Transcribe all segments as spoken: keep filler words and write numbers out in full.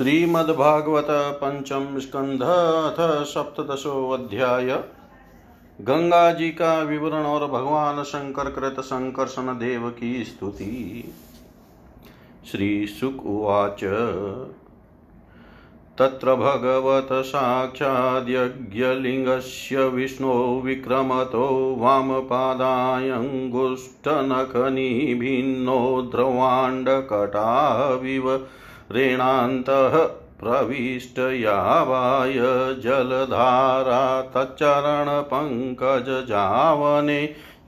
श्रीमद्भागवत पंचम स्कंध अथ सप्तदशो अध्याय गंगा जी का विवरण और भगवान शंकर कृत संकर्षण देव की स्तुति। श्री शुक उवाच तत्र भगवत साक्षाद्यज्ञलिंगस्य विष्णो विक्रमतो वामपादायंगुष्ठनखनी भिन्नो ध्रुवांडकटाविव रेणान्तः प्रविष्टयावाय जलधारा तच्चरणपङ्कजजावने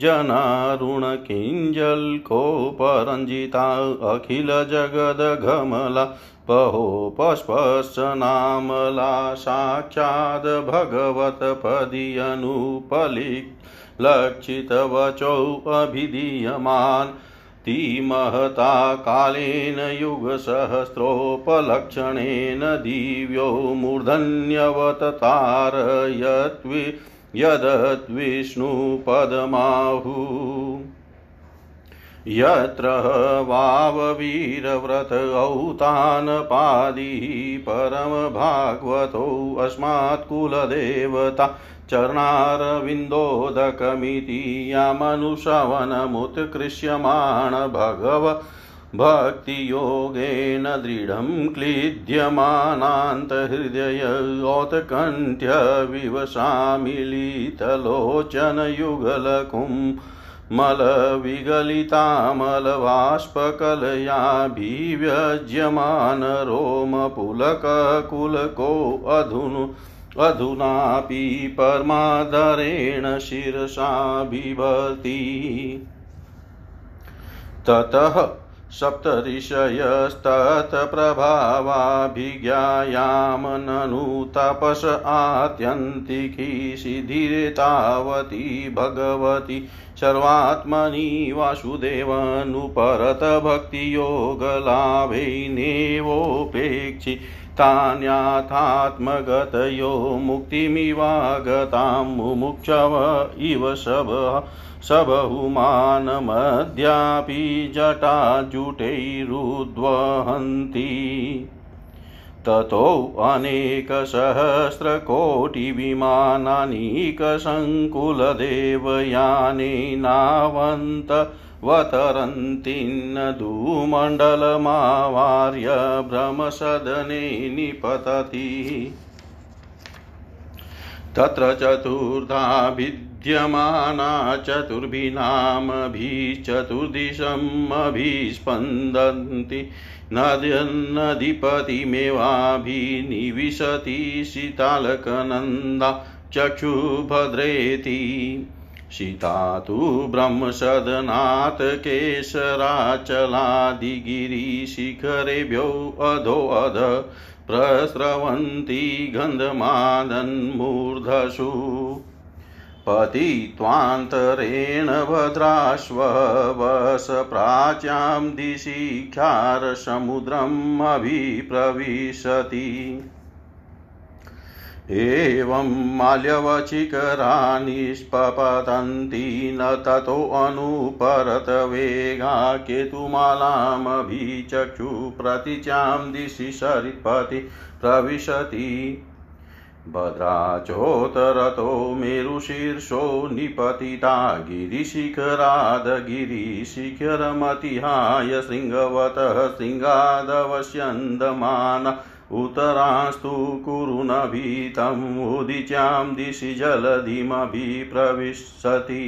जनारुणकिञ्जल्कोपरञ्जिता अखिलजगदघमला पहोपस्पर्शनामला साक्षाद् भगवत्पदीयनुपलक्षितवचो अभिधीयमान् ती महता कालेन युगसहस्रोपलक्षणेन दिव्यो मूर्धन्यवततार यद्विष्णुपदमाहु यत्र वाववीरव्रत औतान पादी परम भागवतो अस्मात्कुलदेवता चरणारविन्दोदकमिति यमनुशवनमुत्कृष्यमाण भगव भक्तियोगेन दृढं क्लीद्यमानान्तहृदय औत्कण्ठ्य विवशामिलितलोचनयुगलकुं मलविगलितामलवाष्पकलयाभिव्यज्यमान रोमपुलककुलको अधुनु अधुनापि परमादरेण शिरसा बिभर्ति। ततः सप्तऋषयस्तत्प्रभावाभिज्ञायां ननु तपस आत्यन्तिकी सिद्धिरे तावती भगवती सर्वात्मनि वासुदेवानुपरत भक्तियोगलाभे नेवोपेक्षि तान्याथात्मगतयो मुक्तिमिवागतां मुमुक्षव इव शब सबहुमानमद्यापि जटाजुटैरुद्वहन्ति। ततो अनेकसहस्रकोटिविमानानीकसङ्कुलदेवयाने नावन्त वतरन्तीन् धूमण्डलमावार्य ब्रह्मसदने निपतति। तत्र चतुर्धा विद्यमाना चतुर्भिनामभिश्चतुर्दिशमभिस्पन्दन्ति नदीपतिमेवाभिनिविशति शीतालकनन्दा चक्षुभद्रेति। सीता तु ब्रह्मसदनात् केशराचलादिगिरिशिखरेभ्यो अधोऽध प्रस्रवन्ति गन्धमादन्मूर्धसु पतित्वान्तरेण भद्राश्ववसप्राच्यां दिशि क्षारसमुद्रम् अभिप्रविशति। एवं माल्यवचिकरा निष्पपतन्ति न ततो अनुपरतवेगा केतुमालामभिचक्षुप्रतिचां दिशि सरित्पति प्रविशति। भद्राचोतरतो मेरुशीर्षो निपतिता गिरिशिखराद गिरिशिखरमतिहाय शृङ्गवतः शृङ्गादवश्यन्दमाना उतरास्तु कुरुनभीतं उदिच्यां दिशि जलधिमभिप्रविशति।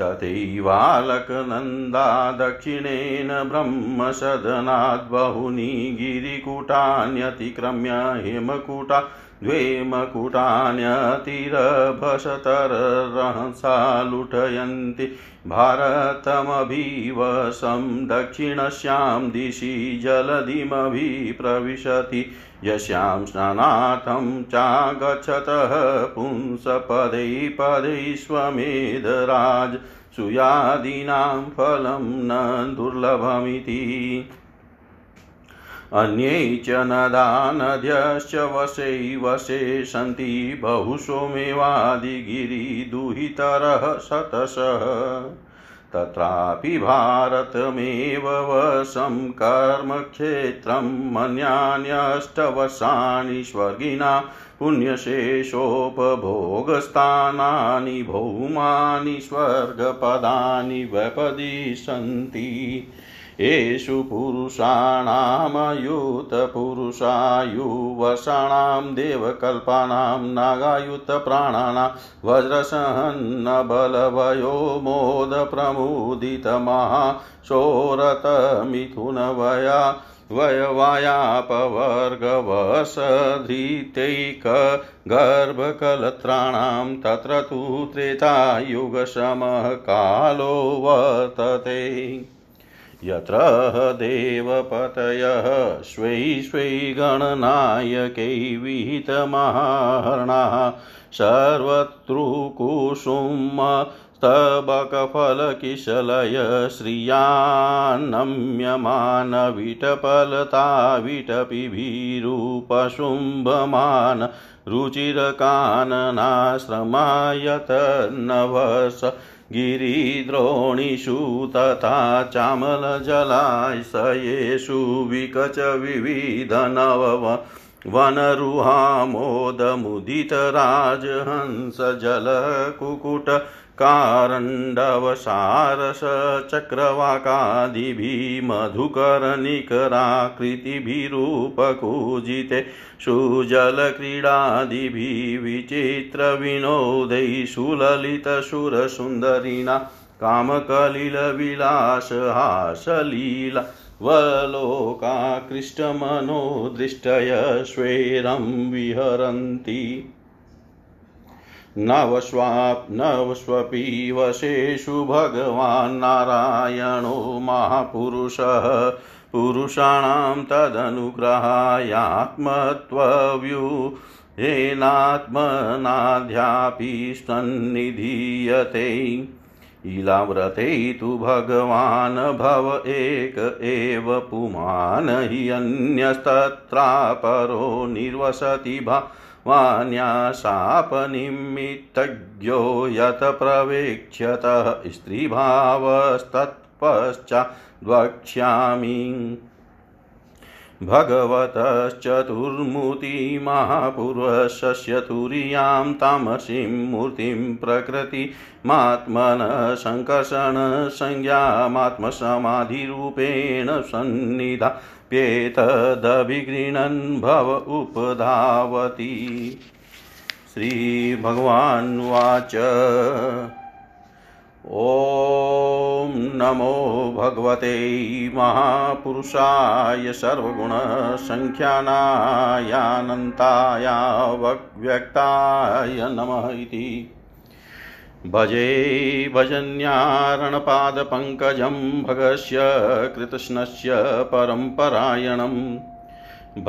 तथैवालकनन्दा दक्षिणेन ब्रह्मसदनाद् बहूनि गिरिकूटान्यतिक्रम्य हेमकूटा द्वेमकूटान्यतिरभसतररहंसा लुठयन्ति भारतमभिवसं दक्षिणस्यां दिशि जलधिमभिप्रविशति। यस्यां स्नानार्थं चागच्छतः पुंसपदै पदै स्वमेधराज सुयादीनां फलं न दुर्लभमिति। अन्ये च नदा नद्यश्च वशे वशे सन्ति बहुशो मेवादिगिरिदुहितरः शतशः। तत्रापि भारतमेव वशं कर्मक्षेत्रं मन्यान्यष्टवशानि स्वर्गिना पुण्यशेषोपभोगस्थानानि भौमानि स्वर्गपदानि व्यपदिशन्ति। येषु पुरुषाणामयुतपुरुषायुवशाणां देवकल्पानां नागायुतप्राणानां वज्रसहन्नबलवयो मोदप्रमुदितमहाशोरतमिथुनवया वयवायापवर्गवसधृतैकगर्भकलत्राणां तत्र तु त्रेतायुगसमः कालो वर्तते। यत्र देवपतयः स्वै स्वै गणनायकै विहितमहार्णा सर्वत्र कुसुम स्तबकफलकिशलय श्रियान्नम्यमान विटपलता विटपिभिरूपशुम्भमान रुचिरकाननाश्रमायत नवस गिरिद्रोणीषु तथा चामलजलाशयेषु विकच विविधनव वनरुहामोदमुदितराजहंसजलकुकुट कारण्डवसारस चक्रवाकादिभिः मधुकरनिकराकृतिभिरूपकूजिते सुजलक्रीडादिभिः विचित्रविनोदैः सुललितसुरसुन्दरिणा कामकलिलविलासहासलीला वलोकाकृष्टमनोदृष्टय स्वेरं विहरन्ति। नवस्वाप्नवस्वपि वशेषु भगवान् नारायणो महापुरुषः पुरुषाणां तदनुग्रहायात्मत्वव्यूहेनात्मनाध्यापि सन्निधीयते। इलाव्रते तु भगवान् भव एक एव पुमान् हि अन्यस्तत्रापरो निर्वसति भा वान्यासापनिमित्तज्ञो यत प्रवेक्ष्यतः स्त्रीभावस्तत्पश्चाद्वक्ष्यामि। भगवतश्चतुर्मूर्तिः महापुरुषस्य तुरीयां तामसीं मूर्तिं प्रकृतिमात्मनः संकर्षणसंज्ञामात्मसमाधिरूपेण सन्निधाप्येतदभिगृह्णन् भव उपधावति। श्रीभगवानुवाच। ॐ नमो भगवते महापुरुषाय सर्वगुणसंख्यानायानन्ताय व्यक्ताय नमः इति। भजे भजन्यारणपादपङ्कजं भगस्य कृतस्नस्य परम्परायणम्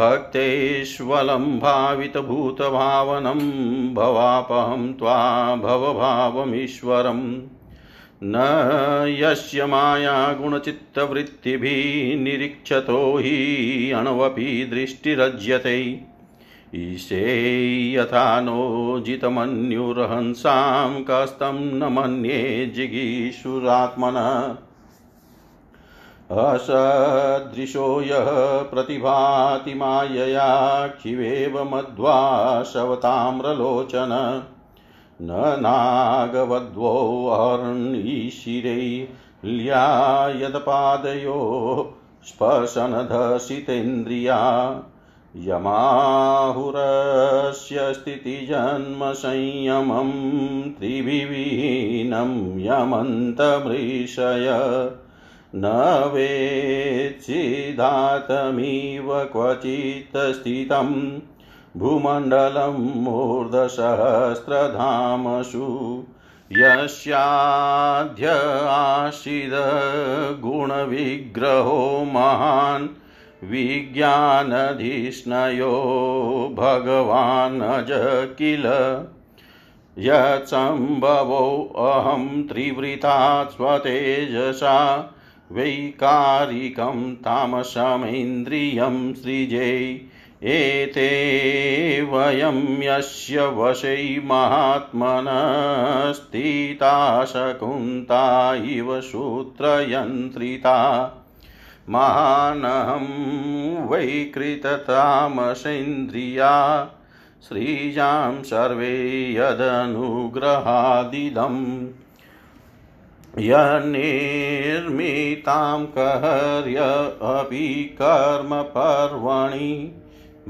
भक्तेष्वलं भावितभूतभावनं भवापहं त्वा भवभावमीश्वरम्। न यस्य माया गुणचित्तवृत्तिभिः निरीक्षतो हि अण्वपि दृष्टिरज्यते। ईशे यथा नो जितमन्युर्हंसां कस्तं न मन्ये जिगीषुरात्मनः। असदृशो यः प्रतिभाति मायया क्षिवेव मध्वा शवताम्रलोचन। न नागवद्वो अरण्यशिरै ल्यायदपादयो स्पर्शनधसितेन्द्रिया। यमाहुरस्य स्थितिजन्मसंयमं त्रिभिविहीनं यमन्तमृषय। न वेत्सिदातमिव क्वचित् स्थितम् भूमण्डलं मूर्धसहस्रधामसु। यस्याद्य आसीद गुणविग्रहो महान् विज्ञानधिष्णयो भगवान् अज किल। यत्सम्भवो अहं त्रिवृता स्वतेजसा वैकारिकं तामसमेन्द्रियं सृजे। एते वयं यस्य वशे महात्मनः स्थिता शकुन्ता इव सूत्रयन्त्रिता महानहं वैकृततामसेन्द्रिया श्रीजां सर्वे यदनुग्रहादिदं यन्निर्मितां कहर्य अपि कर्मपर्वणि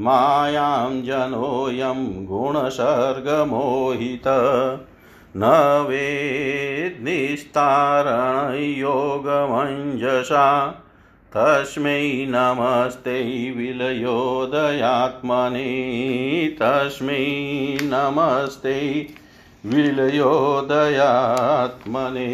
मायां जनोऽयं गुणसर्गमोहितः न वेद्निस्तारणयोगमञ्जसा तस्मै नमस्ते विलयोदयात्मने तस्मै नमस्ते विलयोदयात्मने।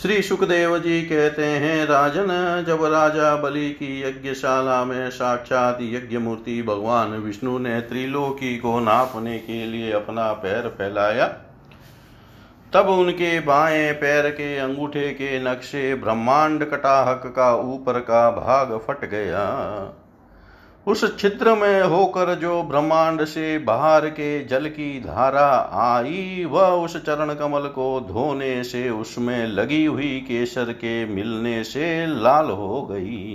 श्री सुखदेव जी कहते हैं, राजन, जब राजा बलि की यज्ञशाला में साक्षात यज्ञ मूर्ति भगवान विष्णु ने त्रिलोकी को नापने के लिए अपना पैर फैलाया, तब उनके बाएं पैर के अंगूठे के नक्शे ब्रह्मांड कटाहक का ऊपर का भाग फट गया। उस छिद्र में होकर जो ब्रह्मांड से बाहर के जल की धारा आई, वह उस चरण कमल को धोने से उसमें लगी हुई केसर के मिलने से लाल हो गई।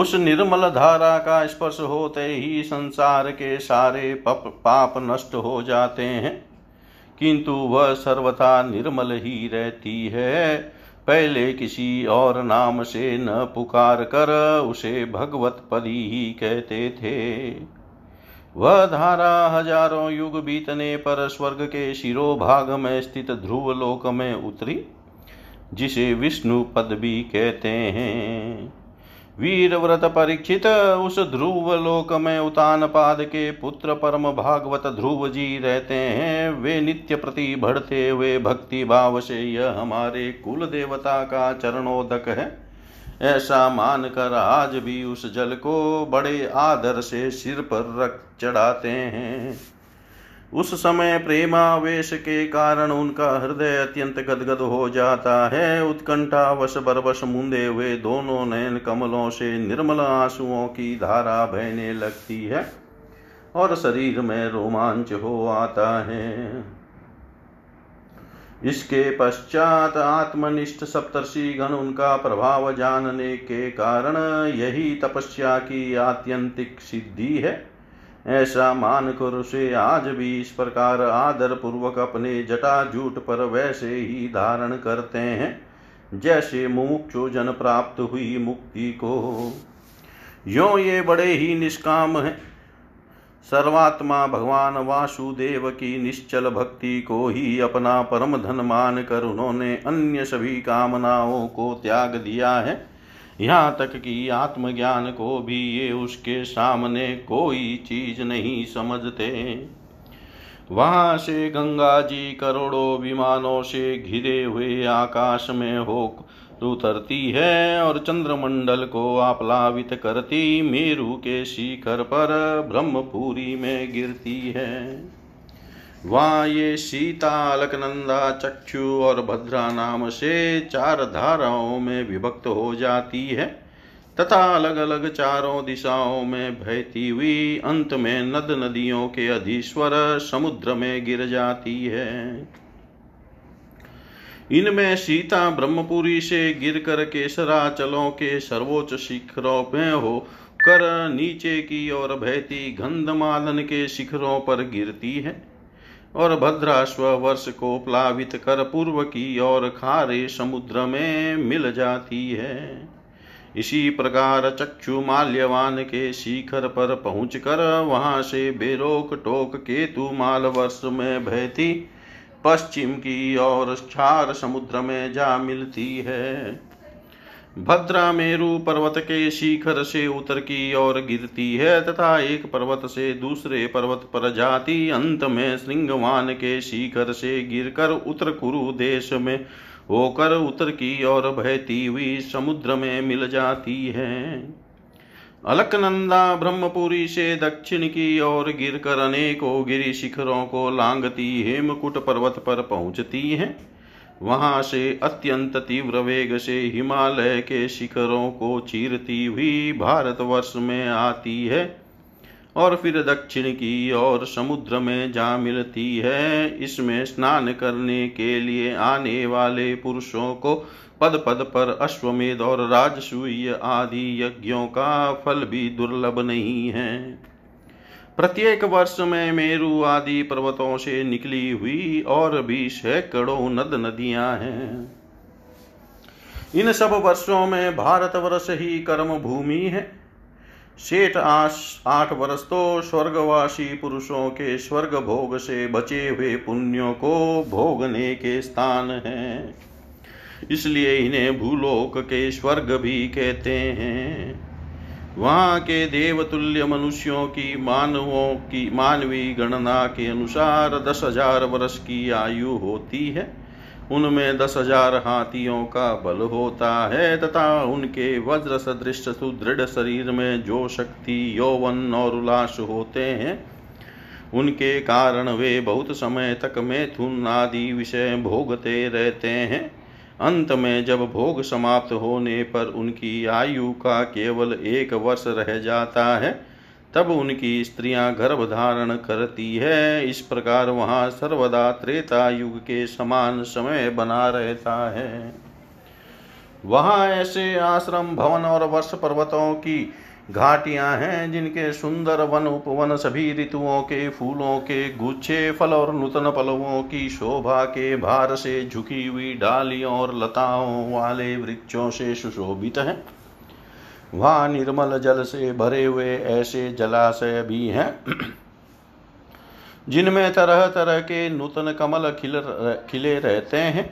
उस निर्मल धारा का स्पर्श होते ही संसार के सारे पाप पाप नष्ट हो जाते हैं, किंतु वह सर्वथा निर्मल ही रहती है। पहले किसी और नाम से न पुकार कर उसे भगवत पदी ही कहते थे। वह धारा हजारों युग बीतने पर स्वर्ग के शिरोभाग में स्थित ध्रुव लोक में उतरी, जिसे विष्णु पद भी कहते हैं। वीरव्रत परीक्षित, उस ध्रुव लोक में उतानपाद के पुत्र परम भागवत ध्रुव जी रहते हैं। वे नित्य प्रति बढ़ते हुए भक्ति भाव से यह हमारे कुल देवता का चरणोदक है, ऐसा मानकर आज भी उस जल को बड़े आदर से सिर पर रख चढ़ाते हैं। उस समय प्रेमावेश के कारण उनका हृदय अत्यंत गदगद हो जाता है। उत्कंठावश बरबस मुंदे हुए दोनों नयन कमलों से निर्मल आंसुओं की धारा बहने लगती है और शरीर में रोमांच हो आता है। इसके पश्चात आत्मनिष्ठ सप्तर्षि गण उनका प्रभाव जानने के कारण यही तपस्या की आत्यंतिक सिद्धि है, ऐसा मानकर उसे आज भी इस प्रकार आदर पूर्वक अपने जटाजूट पर वैसे ही धारण करते हैं जैसे मुमुक्षु जन प्राप्त हुई मुक्ति को। यों ये बड़े ही निष्काम हैं। सर्वात्मा भगवान वासुदेव की निश्चल भक्ति को ही अपना परम धन मान कर उन्होंने अन्य सभी कामनाओं को त्याग दिया है, यहाँ तक कि आत्मज्ञान को भी ये उसके सामने कोई चीज नहीं समझते। वहाँ से गंगा जी करोड़ों विमानों से घिरे हुए आकाश में होकर उतरती है और चंद्रमंडल को आप्लावित करती मेरू के शिखर पर ब्रह्मपुरी में गिरती है। वहाँ ये सीता, अलकनंदा, चक्षु और भद्रा नाम से चार धाराओं में विभक्त हो जाती है तथा अलग अलग चारों दिशाओं में बहती हुई अंत में नद नदियों के अधीश्वर समुद्र में गिर जाती है। इनमें सीता ब्रह्मपुरी से गिरकर केसराचलों के सर्वोच्च शिखरों में हो कर नीचे की ओर बहती गंधमादन के शिखरों पर गिरती है और भद्रा स्ववर्ष को प्लावित कर पूर्व की ओर खारे समुद्र में मिल जाती है। इसी प्रकार चक्षु माल्यवान के शिखर पर पहुंचकर वहां से बेरोक टोक केतु मालवर्ष में बहती पश्चिम की ओर क्षार समुद्र में जा मिलती है। भद्रा मेरू पर्वत के शिखर से उत्तर की ओर गिरती है तथा एक पर्वत से दूसरे पर्वत पर जाती अंत में श्रृंगवान के शिखर से गिरकर उत्तर कुरु देश में होकर उत्तर की ओर बहती हुई समुद्र में मिल जाती है। अलकनंदा ब्रह्मपुरी से दक्षिण की ओर गिरकर अनेकों गिरि शिखरों को लांघती हेमकुट पर्वत पर पहुंचती है वहां से अत्यंत तीव्र वेग से हिमालय के शिखरों को चीरती हुई भारतवर्ष में आती है और फिर दक्षिण की ओर समुद्र में जा मिलती है। इसमें स्नान करने के लिए आने वाले पुरुषों को पद पद पर अश्वमेध और राजसूय आदि यज्ञों का फल भी दुर्लभ नहीं है। प्रत्येक वर्ष में मेरु आदि पर्वतों से निकली हुई और भी सैकड़ों नद नदियां हैं। इन सब वर्षों में भारतवर्ष ही कर्म भूमि है। शेष आठ वर्ष तो स्वर्गवासी पुरुषों के स्वर्ग भोग से बचे हुए पुण्यों को भोगने के स्थान हैं, इसलिए इन्हें भूलोक के स्वर्ग भी कहते हैं। वहाँ के देवतुल्य मनुष्यों की मानवों की मानवीय गणना के अनुसार दस हजार वर्ष की आयु होती है। उनमें दस हजार हाथियों का बल होता है तथा उनके वज्र सदृश सुदृढ़ शरीर में जो शक्ति यौवन और उल्लास होते हैं उनके कारण वे बहुत समय तक मैथुन आदि विषय भोगते रहते हैं। अंत में जब भोग समाप्त होने पर उनकी आयु का केवल एक वर्ष रह जाता है, तब उनकी स्त्रियां गर्भ धारण करती है। इस प्रकार वहां सर्वदा त्रेता युग के समान समय बना रहता है। वहां ऐसे आश्रम भवन और वर्ष पर्वतों की घाटियां हैं जिनके सुंदर वन उपवन सभी ऋतुओं के फूलों के गुच्छे फल और नूतन पल्लवों की शोभा के भार से झुकी हुई डालियों और लताओं वाले वृक्षों से सुशोभित हैं। वहाँ निर्मल जल से भरे हुए ऐसे जलाशय भी हैं जिनमें तरह तरह के नूतन कमल खिल खिले रहते हैं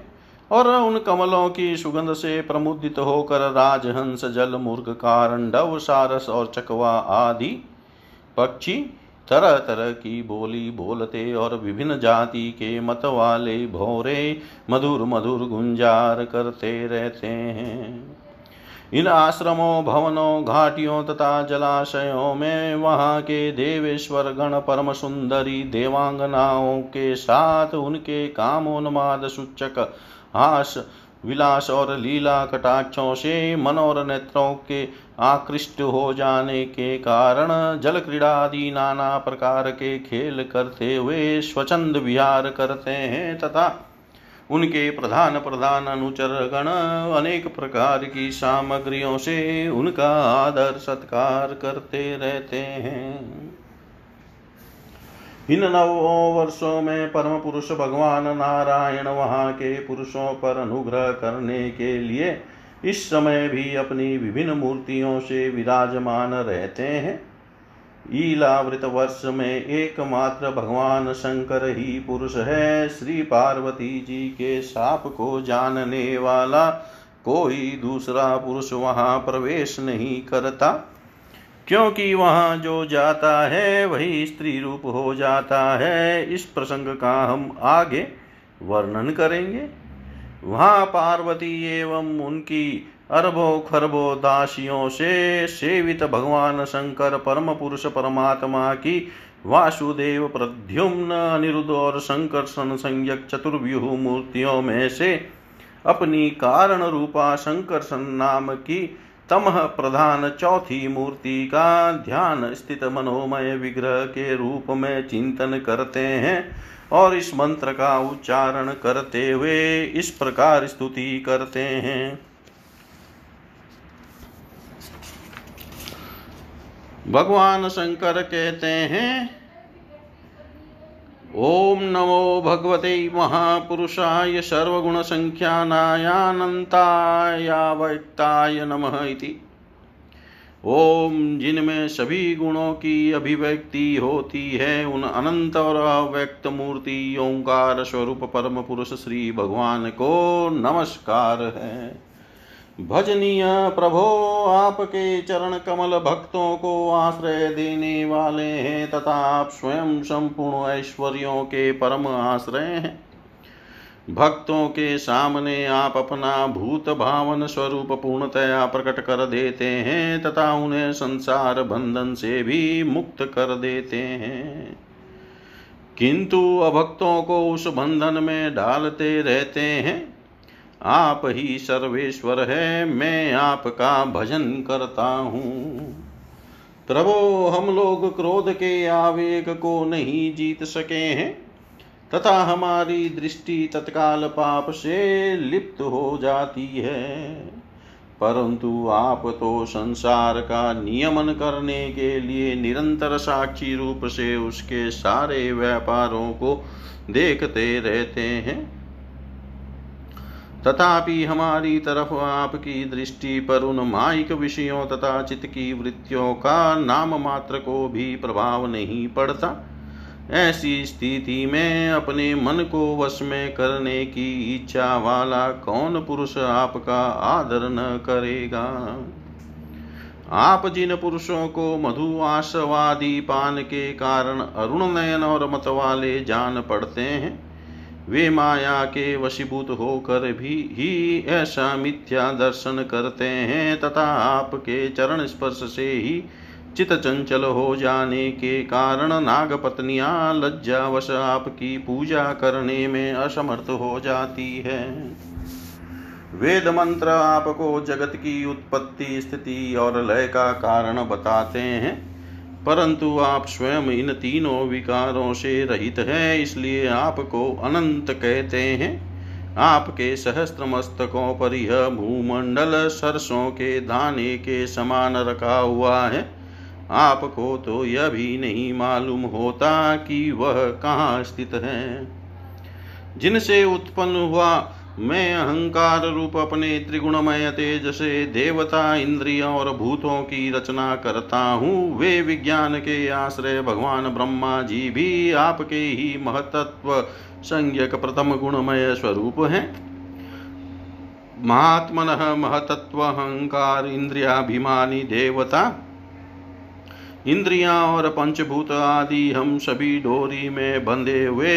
और उन कमलों की सुगंध से प्रमुदित होकर राजहंस, जलमुर्ग, कारंडव, सारस और चकवा आदि पक्षी तरह तरह की बोली बोलते और विभिन्न जाति के मत वाले भौरे मधुर मधुर गुंजार करते रहते हैं। इन आश्रमों, भवनों, घाटियों तथा जलाशयों में वहाँ के देवेश्वर गण परम सुंदरी देवांगनाओं के साथ उनके कामोन्माद सूचक हास, विलास और लीला कटाक्षों से मन और नेत्रों के आकृष्ट हो जाने के कारण जल क्रीड़ा आदि नाना प्रकार के खेल करते हुए स्वच्छंद विहार करते हैं तथा उनके प्रधान प्रधान अनुचर गण अनेक प्रकार की सामग्रियों से उनका आदर सत्कार करते रहते हैं। इन नवों वर्षों में परम पुरुष भगवान नारायण वहाँ के पुरुषों पर अनुग्रह करने के लिए इस समय भी अपनी विभिन्न मूर्तियों से विराजमान रहते हैं। ईलावृत वर्ष में एकमात्र भगवान शंकर ही पुरुष है। श्री पार्वती जी के शाप को जानने वाला कोई दूसरा पुरुष वहाँ प्रवेश नहीं करता, क्योंकि वहाँ जो जाता है वही स्त्री रूप हो जाता है। इस प्रसंग का हम आगे वर्णन करेंगे। वहाँ पार्वती एवं उनकी अरबों खरबों दासियों से सेवित भगवान शंकर परम पुरुष परमात्मा की वासुदेव, प्रद्युम्न, अनिरुद्ध और शंकर्षण संज्ञक चतुर्व्यूह मूर्तियों में से अपनी कारण रूपा शंकर्षण नाम की तमह प्रधान चौथी मूर्ति का ध्यान स्थित मनोमय विग्रह के रूप में चिंतन करते हैं और इस मंत्र का उच्चारण करते हुए इस प्रकार स्तुति करते हैं। भगवान शंकर कहते हैं, ओम नमो भगवते महापुरुषाय सर्वगुणसंख्यानायानंताय अव्यक्ताय नमः इति। ओम जिनमें सभी गुणों की अभिव्यक्ति होती है उन अनंत और अव्यक्त मूर्ति ओंकार स्वरूप परम पुरुष श्री भगवान को नमस्कार है। भजनीय प्रभो, आपके चरण कमल भक्तों को आश्रय देने वाले हैं तथा आप स्वयं संपूर्ण ऐश्वर्यों के परम आश्रय हैं। भक्तों के सामने आप अपना भूत भावन स्वरूप पूर्णतया प्रकट कर देते हैं तथा उन्हें संसार बंधन से भी मुक्त कर देते हैं, किंतु अभक्तों को उस बंधन में डालते रहते हैं। आप ही सर्वेश्वर है, मैं आपका भजन करता हूँ। प्रभो, हम लोग क्रोध के आवेग को नहीं जीत सके हैं तथा हमारी दृष्टि तत्काल पाप से लिप्त हो जाती है, परंतु आप तो संसार का नियमन करने के लिए निरंतर साक्षी रूप से उसके सारे व्यापारों को देखते रहते हैं। तथापि हमारी तरफ आपकी दृष्टि पर उन मायिक विषयों तथा चित्त की वृत्तियों का नाम मात्र को भी प्रभाव नहीं पड़ता। ऐसी स्थिति में अपने मन को वश में करने की इच्छा वाला कौन पुरुष आपका आदर न करेगा? आप जिन पुरुषों को मधुआशवादी पान के कारण अरुण नयन और मत वाले जान पड़ते हैं, वे माया के वशीभूत होकर भी ही ऐसा मिथ्या दर्शन करते हैं तथा आपके चरण स्पर्श से ही चित चंचल हो जाने के कारण नागपत्नियां लज्जावश आपकी पूजा करने में असमर्थ हो जाती है। वेद मंत्र आपको जगत की उत्पत्ति, स्थिति और लय का कारण बताते हैं, परंतु आप स्वयं इन तीनों विकारों से रहित हैं, इसलिए आपको अनंत कहते हैं। आपके सहस्त्र मस्तकों पर यह भूमंडल सरसों के दाने के समान रखा हुआ है। आपको तो यह भी नहीं मालूम होता कि वह कहाँ स्थित है। जिनसे उत्पन्न हुआ मैं अहंकार रूप अपने त्रिगुणमय तेज से देवता, इंद्रियों और भूतों की रचना करता हूँ। वे विज्ञान के आश्रय भगवान ब्रह्मा जी भी आपके ही महतत्व संज्ञक प्रथम गुणमय स्वरूप हैं। महात्मनः महतत्व अहंकार इंद्रियाभिमानी देवता, इंद्रियां और पंचभूत आदि हम सभी डोरी में बंधे हुए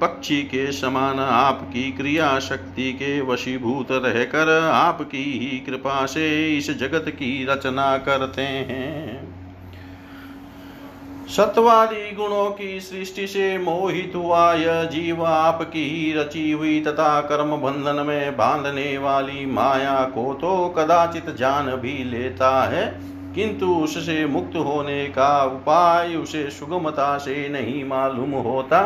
पक्षी के समान आपकी क्रिया शक्ति के वशीभूत रहकर आपकी ही कृपा से इस जगत की रचना करते हैं। सत्वादी गुणों की सृष्टि से मोहित हुआ यह जीव आपकी ही रची हुई तथा कर्म बंधन में बांधने वाली माया को तो कदाचित जान भी लेता है, किंतु उससे मुक्त होने का उपाय उसे सुगमता से नहीं मालूम होता।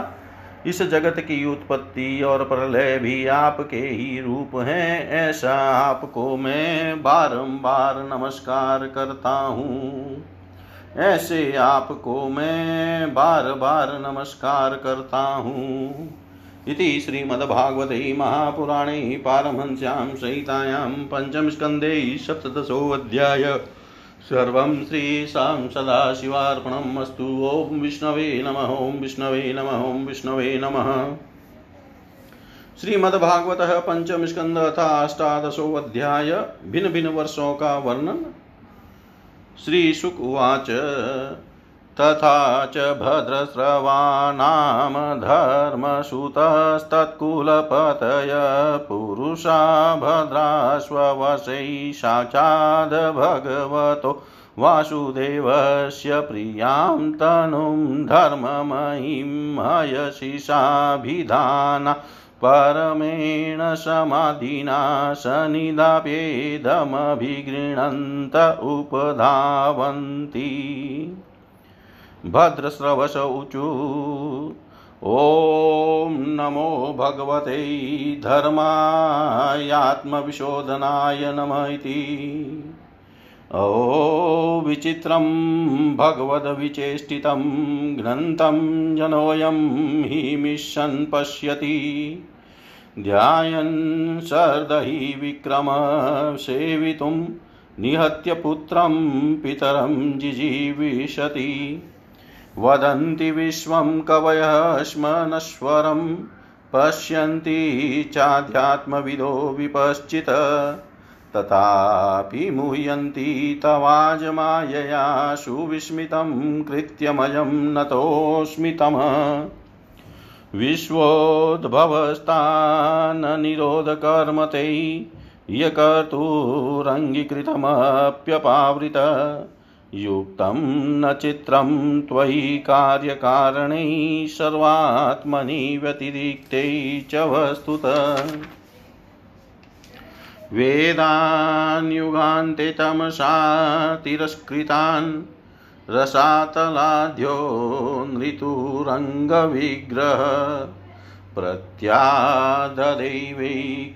इस जगत की उत्पत्ति और प्रलय भी आपके ही रूप हैं, ऐसा आपको मैं बारंबार नमस्कार करता हूँ ऐसे आपको मैं बार बार नमस्कार करता हूँ। इति श्रीमद्भागवते महापुराणे पारमहंस्यां संहितायां पंचम स्कंदे सप्तदशोऽध्याय सर्वं श्रीशां सदाशिवार्पणम् अस्तु। ओं विष्णवे नमः, ओं विष्णवे नमः, ओं विष्णवे नमः। श्रीमद्भागवतः पंचम स्कंद तथा अष्टादशो अध्याय भिन्न भिन्न वर्षों का वर्णन। श्री शुक उवाच। तथा च भद्रस्रवाणाम धर्मसुतस्तत्कुलपतय पुरुषा भद्राश्ववशै साक्षाद् भगवतो वासुदेवस्य प्रियां तनुं धर्ममयीं हयशिषाभिधाना परमेण समाधिना सन्निधाप्येदमभिगृह्णन्त उपधावन्ति। भद्रश्रवस ऊचु। ओम नमो भगवते धर्मायात्मविशोधनाय नमः इति। ओ विचित्रं भगवद्विचेष्टितं ग्रन्थं जनोऽयं हि मिष्यन् पश्यति। ध्यायन् शरदहि विक्रमं सेवितुं निहत्य पुत्रं पितरं जिजीविषति। वदन्ति विश्वं कवयः श्मनश्वरं पश्यन्ति चाध्यात्मविदो विपश्चित। तथापि मुह्यन्ति तवाजमायया सुविस्मितं कृत्यमयं नतोऽस्मितम्। विश्वोद्भवस्थाननिरोधकर्मते यकर्तुरङ्गीकृतमप्यपावृत। युक्तं न चित्रं त्वयि कार्यकारणे सर्वात्मनि व्यतिरिक्ते च वस्तुतः। वेदान् युगान्ते तमसा तिरस्कृतान् रसातलाद्यो नृतुरङ्गविग्रह प्रत्याददैवै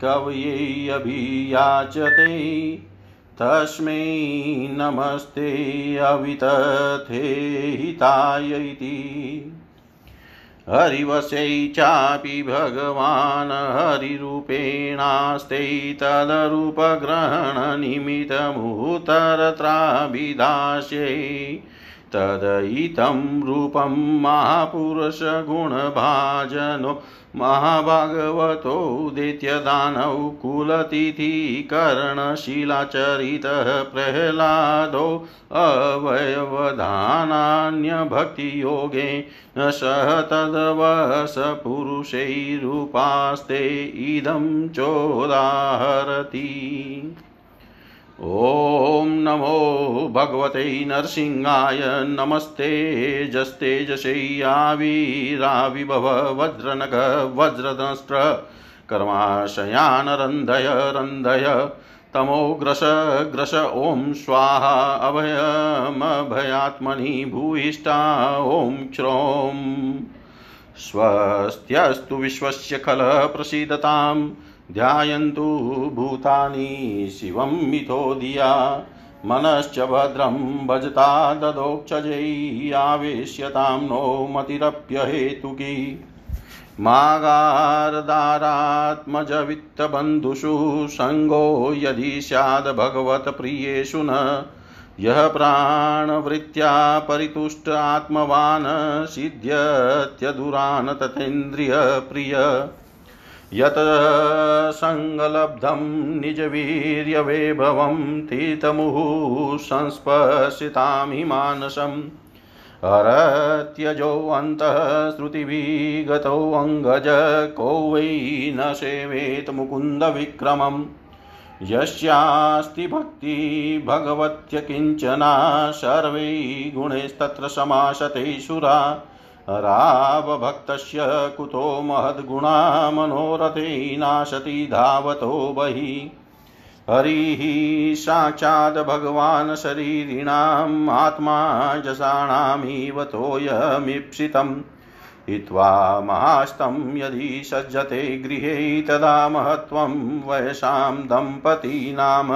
कवयै अभियाचते तस्मै नमस्ते अवितथे हिताय इति। हरिवशै चापि भगवान् हरिरूपेणास्ते तदरूपग्रहणनिमित्तमुत्तरत्राभिधास्ये तदयितं रूपं महापुरुषगुणभाजनो महाभागवतो दैत्यदानव कुलतिथिकरणशीलाचरितः प्रह्लादो अवयवधानान्यभक्तियोगे न सह तदवस पुरुषैरूपास्ते इदं चोदाहरति। ओम नमो भगवते नरसिंहाय नमस्ते जस्तेजशय्यावीराविभव वज्रनख वज्रदंष्ट्र कर्माशयान रंधय रंधय तमो ग्रस ग्रस ओम स्वाहा अभयम अभयात्मनि भूयिष्ठा ओम क्षोम स्वस्त्यस्तु विश्वस्य खलः प्रसीदताम् ध्यायन्तु भूतानि शिवं मिथो धिया मनश्च भद्रं भजता ददोक्षजैयावेश्यतां नो मतिरप्य हेतुकी मागारदारात्मजवित्तबन्धुषु संगो यदि स्याद् भगवत प्रियेषु न यः प्राणवृत्त्या परितुष्ट आत्मवान् सिद्ध्यत्यदुरान् ततेन्द्रिय प्रिय यत संगलब्धं निजवीर्यवैभवं तीर्थमुहुः संस्पर्शितां मानसं हरत्यजो अन्तः श्रुतिभिः गतो अंगज को वै न सेवेत मुकुन्दविक्रमम् यस्यास्ति भक्ति भगवत्य किञ्चना सर्वे गुणैस्तत्र समासते सुरा राव भक्तस्य कुतो महद्गुणा मनोरथे नाशति धावतो बहि। हरिः साक्षात् भगवान् शरीरिणाम् आत्मा जसाणामिव तोयमीप्सितम् हित्वा महास्तं यदि सज्जते गृहे तदा महत्त्वं वयसां दम्पतीनाम्।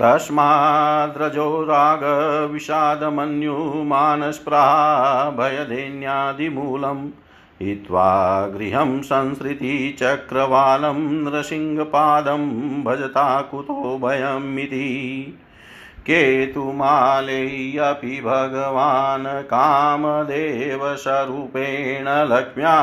तस्माद्रजो राग विषादमन्युमानस्पृहा भयदैन्यादिमूलं हित्वा गृहं संसृति चक्रवालं नृसिंहपादं भजता कुतो भयमिति। केतुमालेऽपि भगवान् कामदेवस्वरूपेण लक्ष्म्या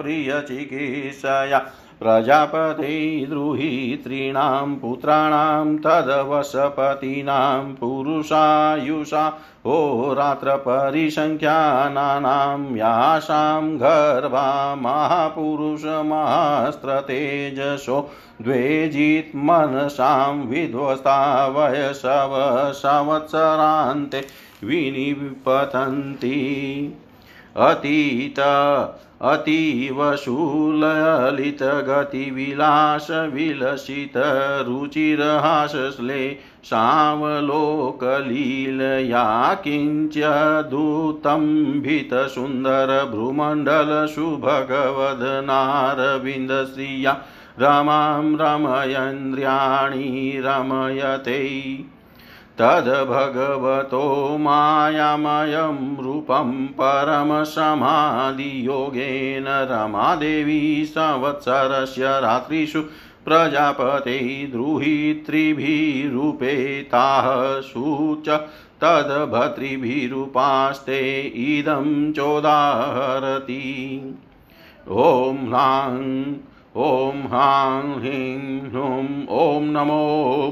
प्रियचिकीर्षया प्रजापते द्रुहि त्रीणां पुत्राणां तदवसपतीनां पुरुषायुषा होरात्रपरिसंख्यानानां यासां गर्भा महापुरुषमास्त्रतेजसो द्वेजित् मनसां विध्वस्ता वयसव संवत्सरान्ते विनिपतन्ति। अतीत अतीव शूललितगतिविलासविलसितरुचिरहासश्ले सावलोकलीलया किञ्चदूतम्भितसुन्दरभ्रुमण्डलशुभगवदनारविन्दश्रिया रमां रमयन्द्रियाणि रमयते। तद्भगवतो मायामयं रूपं परमसमाधियोगेन रमादेवी संवत्सरस्य रात्रिषु प्रजापते द्रुहि त्रिभिरुपेताः शुच तद्भर्तृभिरुपास्ते इदं चोदाहरति। ॐ ह्रां ॐ ह्रां ह्रीं ह्रूं ॐ नमो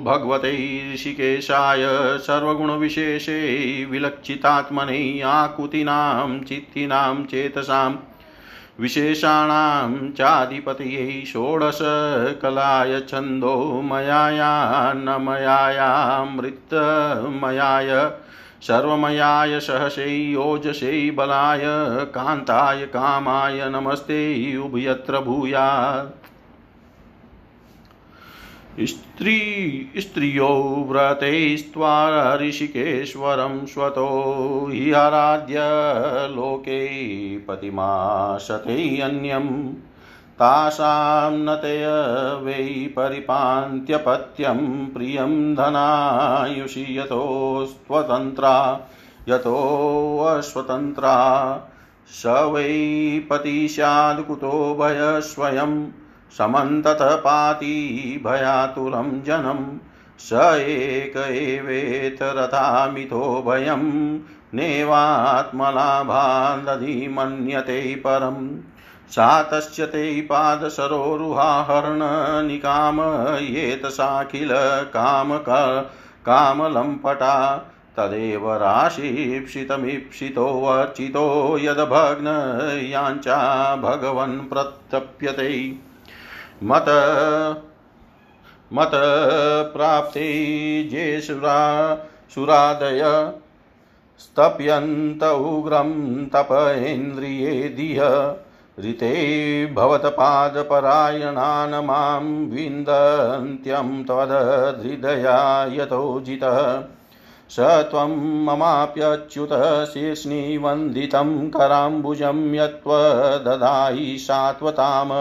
भगवते ऋषिकेशाय सर्वगुणविशेषे विलक्षितात्मने आकुतीनां चित्तीनां चेतसां विशेषाणां चाधिपतये षोडशकलाय छन्दो मयायान्नमयायामृतमयाय सर्वमयाय सहसे योजसे बलाय कांताय कामाय नमस्ते उभयत्र भूयात्। स्त्री स्त्रियो व्रते स्त्वा ऋषिकेश्वरं स्वतो हि आराध्य लोके पतिमाशते अन्यं तासां नतय वै परिपान्त्यपत्यं प्रियं धनायुषि यतो स्वतन्त्रा यतो अस्वतन्त्रा स वै पतिशाद्कुतो भय स्वयं समन्तत पाति भयातुलं जनम स एक एवेत रथामितो भयं नेवात्मलाभादधि मन्यते परं सातस्य ते पादसरोरुहाहरण निकाम येत साखिल कामकल कामलंपटा तदेव राशिप्सितमीप्सितो वर्चितो यदभग्न यांचा भगवन् प्रत्यप्यते मत मत प्राप्ते जेसुरा सुरादय स्तप्यन्त उग्रं तप इन्द्रिये दिह ऋते भवत्पादपरायणान् मां विन्दन्त्यं त्वदहृदया यतो जितः स त्वं ममाप्यच्युत शीर्ष्णी वन्दितं कराम्बुजं यत्त्वददायि सात्वताम्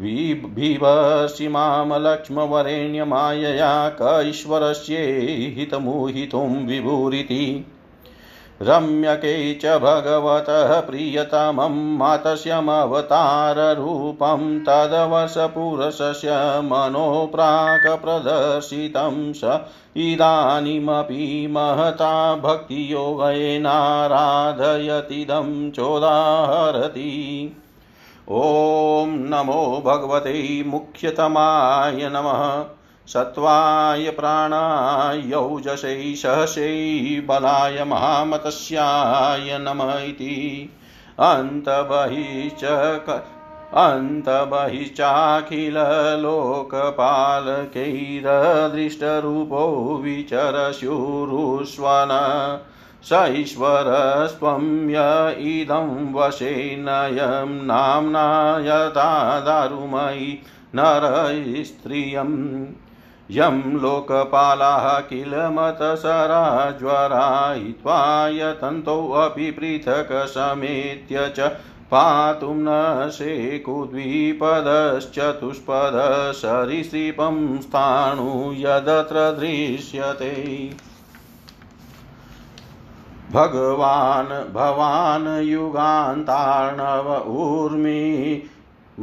विभीवसि मां लक्ष्मवरेण्य मायया कैश्वरस्ये हितमुहितुं विभूरिति रम्यके च भगवतः प्रियतमं मातस्यमवताररूपं तदवसपुरसस्य मनोप्राकप्रदर्शितं स इदानीमपि महता भक्तियोगेनाराधयतीदं चोदाहरति। ॐ नमो भगवते मुख्यतमाय नमः सत्वाय प्राणाय औजसे सहसे बलाय महामतस्याय नमः इति अन्तबहिश्च अन्तबहिश्चाखिल लोकपालकैरदृष्टरूपो विचरशूरुष्वन स ईश्वरस्त्वं य इदं वशे नयं नाम्ना यथा दारुमयि नरस्त्रियं यं लोकपालाः किल मतसराज्वरायित्वा यतन्तोऽपि पृथक् समेत्य च पातुं न सेकुद्विपदश्चतुष्पदसरीसृपं स्थाणु यदत्र दृश्यते। भगवान् भवान् युगान्तार्णव ऊर्मि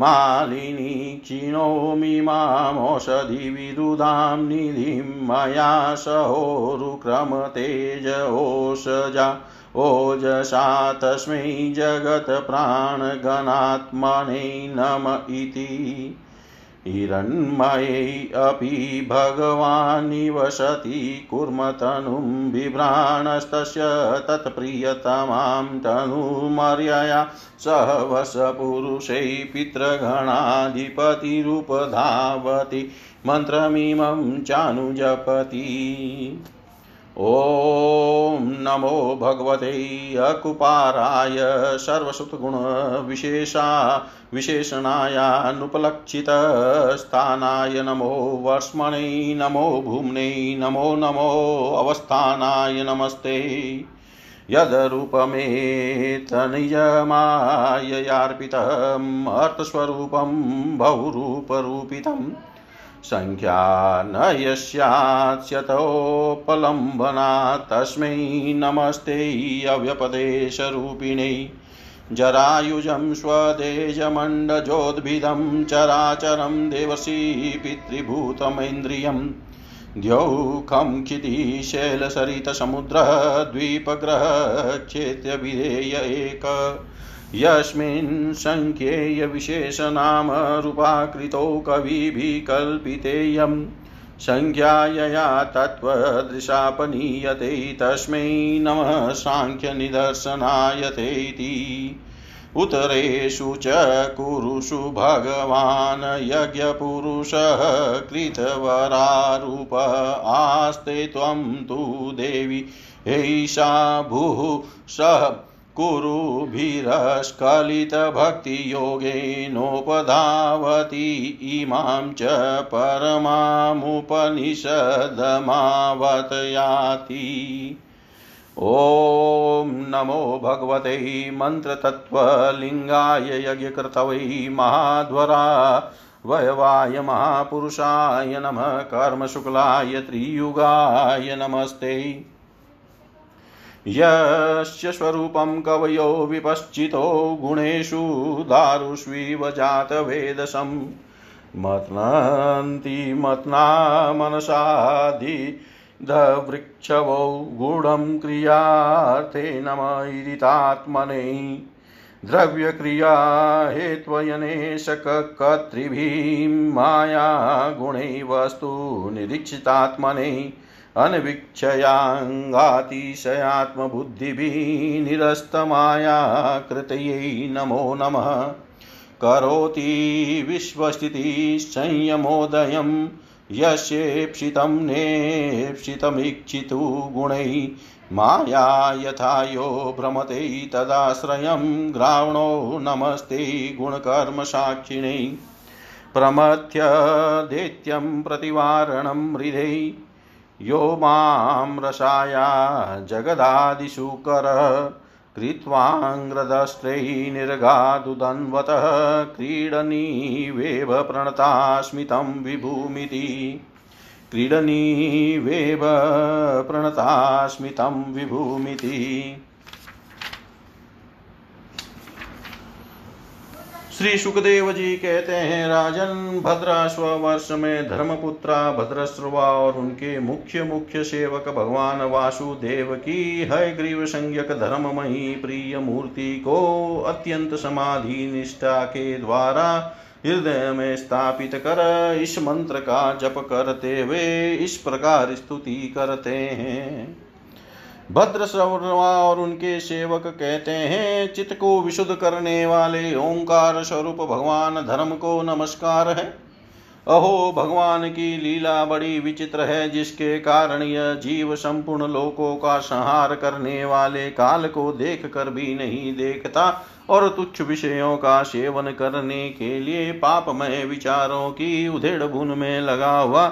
मालिनी चिनोमि मामोषधि विरुदां निधिं मया सहोरुक्रम तेज ओषजा ओजसा तस्मै जगत् प्राणगणात्मने नमः इति। हिरण्मये अपि भगवान् निवसति कूर्मतनुं बिभ्राणस्तस्य तत्प्रियतमां तनुमर्यया सह वसपुरुषै पितृगणाधिपतिरुपधावति मन्त्रमिमं चानुजपति। ॐ नमो भगवते अकुपाराय सर्वसुतगुणविशेषा विशेषणायानुपलक्षितस्थानाय नमो वर्ष्मणे नमो भूम्ने नमो नमो अवस्थानाय नमस्ते। यद्रूपमेतनिजमाययार्पितम् अर्थस्वरूपं बहुरूपरूपितम् संख्या न यस्यास्यतोपलम्बना तस्मै नमस्ते अव्यपदेशरूपिणे जरायुजं स्वदेशमण्डजोद्भिदं चराचरं देवसी पितृभूतमेन्द्रियं द्यौखं क्षितिशैलसरितसमुद्रः द्वीपग्रह क्षेत्र विधेय एक यस्मिन् संख्येय विशेषनाम रूपाकृतो कविभिः कल्पितेयं संख्यायया तत्त्वदृशापनीयते तस्मै नमः सांख्यनिदर्शनायतेति। उतरेषु च कुरुषु भगवान् यज्ञपुरुषः कृतवरारूप आस्ते त्वं तु देवी एषा भूः सः कुरुभिरस्खलितभक्तियोगेनोपधावति इमां च परमामुपनिषदमावतयाति। ॐ नमो भगवते मंत्रतत्वलिंगाय यज्ञकर्तवे महाध्वरा वयवाय महापुरुषाय नमः। कर्मशुक्लाय त्रियुगाय नमस्ते। यस्य स्वरूपं कवयो विपश्चितो गुणेषु दारुष्वीव जातवेदसं मत्नान्ति मत्ना मनसादि दवृक्षवो गूढं क्रियार्थे नमः इदितात्मने द्रव्यक्रिया हेत्वयने सककर्तृभिः माया गुणे वस्तु निरीक्षितात्मने अनवीक्षयाङ्गातिशयात्मबुद्धिभिः निरस्तमाया कृतये नमो नमः। करोति विश्वस्थितिः संयमोदयं यस्येप्सितं नेप्सितमीक्षितु गुणैः माया यथा यो भ्रमते तदाश्रयं ग्रावणो नमस्ते गुणकर्मसाक्षिणे। प्रमथ्य दैत्यं प्रतिवारणं हृदि यो मां रसाया जगदादिशुकर कृत्वांग्रदस्त्रै निर्गादुदन्वतः क्रीडनीवेव प्रणतास्मितं विभूमिति क्रीडनीवेव प्रणतास्मितं विभूमिति। श्री सुखदेव जी कहते हैं, राजन भद्राश्व वर्ष में धर्मपुत्रा भद्रश्रवा और उनके मुख्य मुख्य सेवक भगवान वासुदेव की हयग्रीव संज्ञक धर्ममयी प्रिय मूर्ति को अत्यंत समाधि निष्ठा के द्वारा हृदय में स्थापित कर इस मंत्र का जप करते हुए इस प्रकार स्तुति करते हैं। भद्रश्रवा और उनके सेवक कहते हैं, चित्त को विशुद्ध करने वाले ओंकार स्वरूप भगवान धर्म को नमस्कार है। अहो भगवान की लीला बड़ी विचित्र है, जिसके कारण यह जीव संपूर्ण लोकों का संहार करने वाले काल को देख कर भी नहीं देखता और तुच्छ विषयों का सेवन करने के लिए पापमय विचारों की उधेड़ बुन में लगा हुआ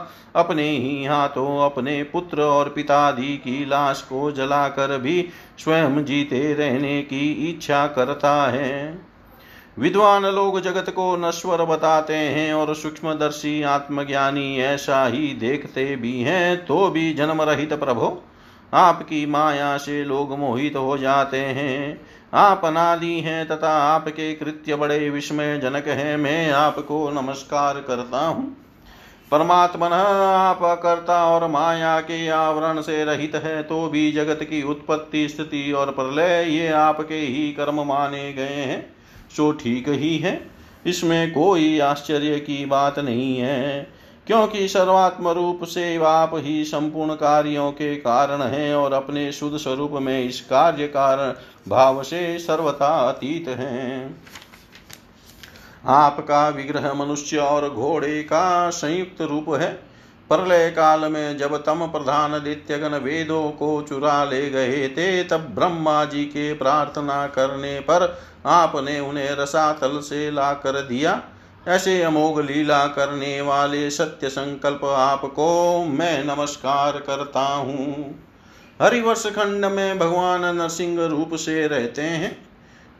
अपने ही हाथों अपने पुत्र और पितादि की लाश को जलाकर भी स्वयं जीते रहने की इच्छा करता है। विद्वान लोग जगत को नश्वर बताते हैं और सूक्ष्मदर्शी आत्मज्ञानी ऐसा ही देखते भी हैं, तो भी जन्म रहित प्रभो आपकी माया से लोग मोहित हो जाते हैं। आप अनादि हैं तथा आपके कृत्य बड़े विस्मय जनक हैं। मैं आपको नमस्कार करता हूँ। परमात्मन आप कर्ता और माया के आवरण से रहित है, तो भी जगत की उत्पत्ति स्थिति और प्रलय ये आपके ही कर्म माने गए हैं, सो ठीक ही है। इसमें कोई आश्चर्य की बात नहीं है, क्योंकि सर्वात्म रूप से आप ही संपूर्ण कार्यों के कारण हैं और अपने शुद्ध स्वरूप में इस कार्य कारण भाव से सर्वथा अतीत हैं। आपका विग्रह मनुष्य और घोड़े का संयुक्त रूप है। प्रलय काल में जब तम प्रधान दैत्यगण वेदों को चुरा ले गए थे, तब ब्रह्मा जी के प्रार्थना करने पर आपने उन्हें रसातल से ला कर दिया। ऐसे अमोघ लीला करने वाले सत्य संकल्प आपको मैं नमस्कार करता हूँ। हरिवर्ष खंड में भगवान नरसिंह रूप से रहते हैं।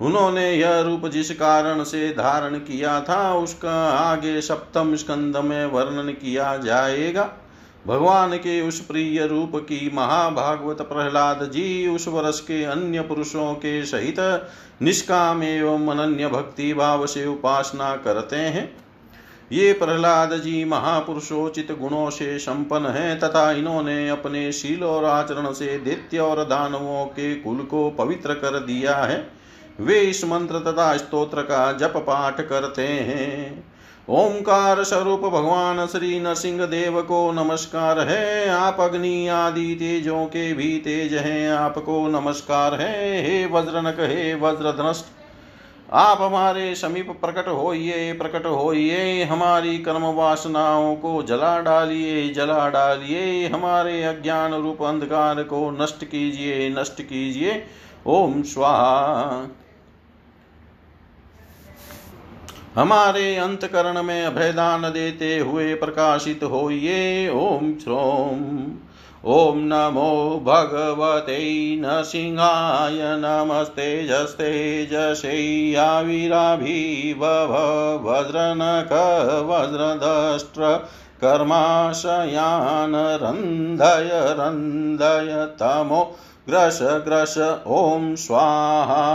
उन्होंने यह रूप जिस कारण से धारण किया था उसका आगे सप्तम स्कंद में वर्णन किया जाएगा। भगवान के उस प्रिय रूप की महाभागवत प्रहलाद जी उस वर्ष के अन्य पुरुषों के सहित निष्काम एवं अनन्य भक्ति भाव से उपासना करते हैं। ये प्रहलाद जी महापुरुषोचित गुणों से संपन्न हैं तथा इन्होंने अपने शील और आचरण से दैत्य और दानवों के कुल को पवित्र कर दिया है। वे इस मंत्र तथा स्तोत्र का जप पाठ करते हैं। ओंकार स्वरूप भगवान श्री नरसिंह देव को नमस्कार है। आप अग्नि आदि तेजों के भी तेज हैं, आपको नमस्कार है। हे वज्रनख, हे वज्रधनुष्ट, आप हमारे समीप प्रकट होइए, प्रकट होइए। हमारी कर्म वासनाओं को जला डालिए, जला डालिए। हमारे अज्ञान रूप अंधकार को नष्ट कीजिए, नष्ट कीजिए। ओम स्वाहा। हमारे अंतकरण में अभयदान देते हुए प्रकाशित होइए ओम श्रोम। ओम नमो भगवते नृसिंहाय नमस्ते जस्ते जशय्याविराभिभव वज्रनख वज्रदष्ट्र कर्माशयान रंधय रंधय तमो ग्रश ग्रश ओम स्वाहा।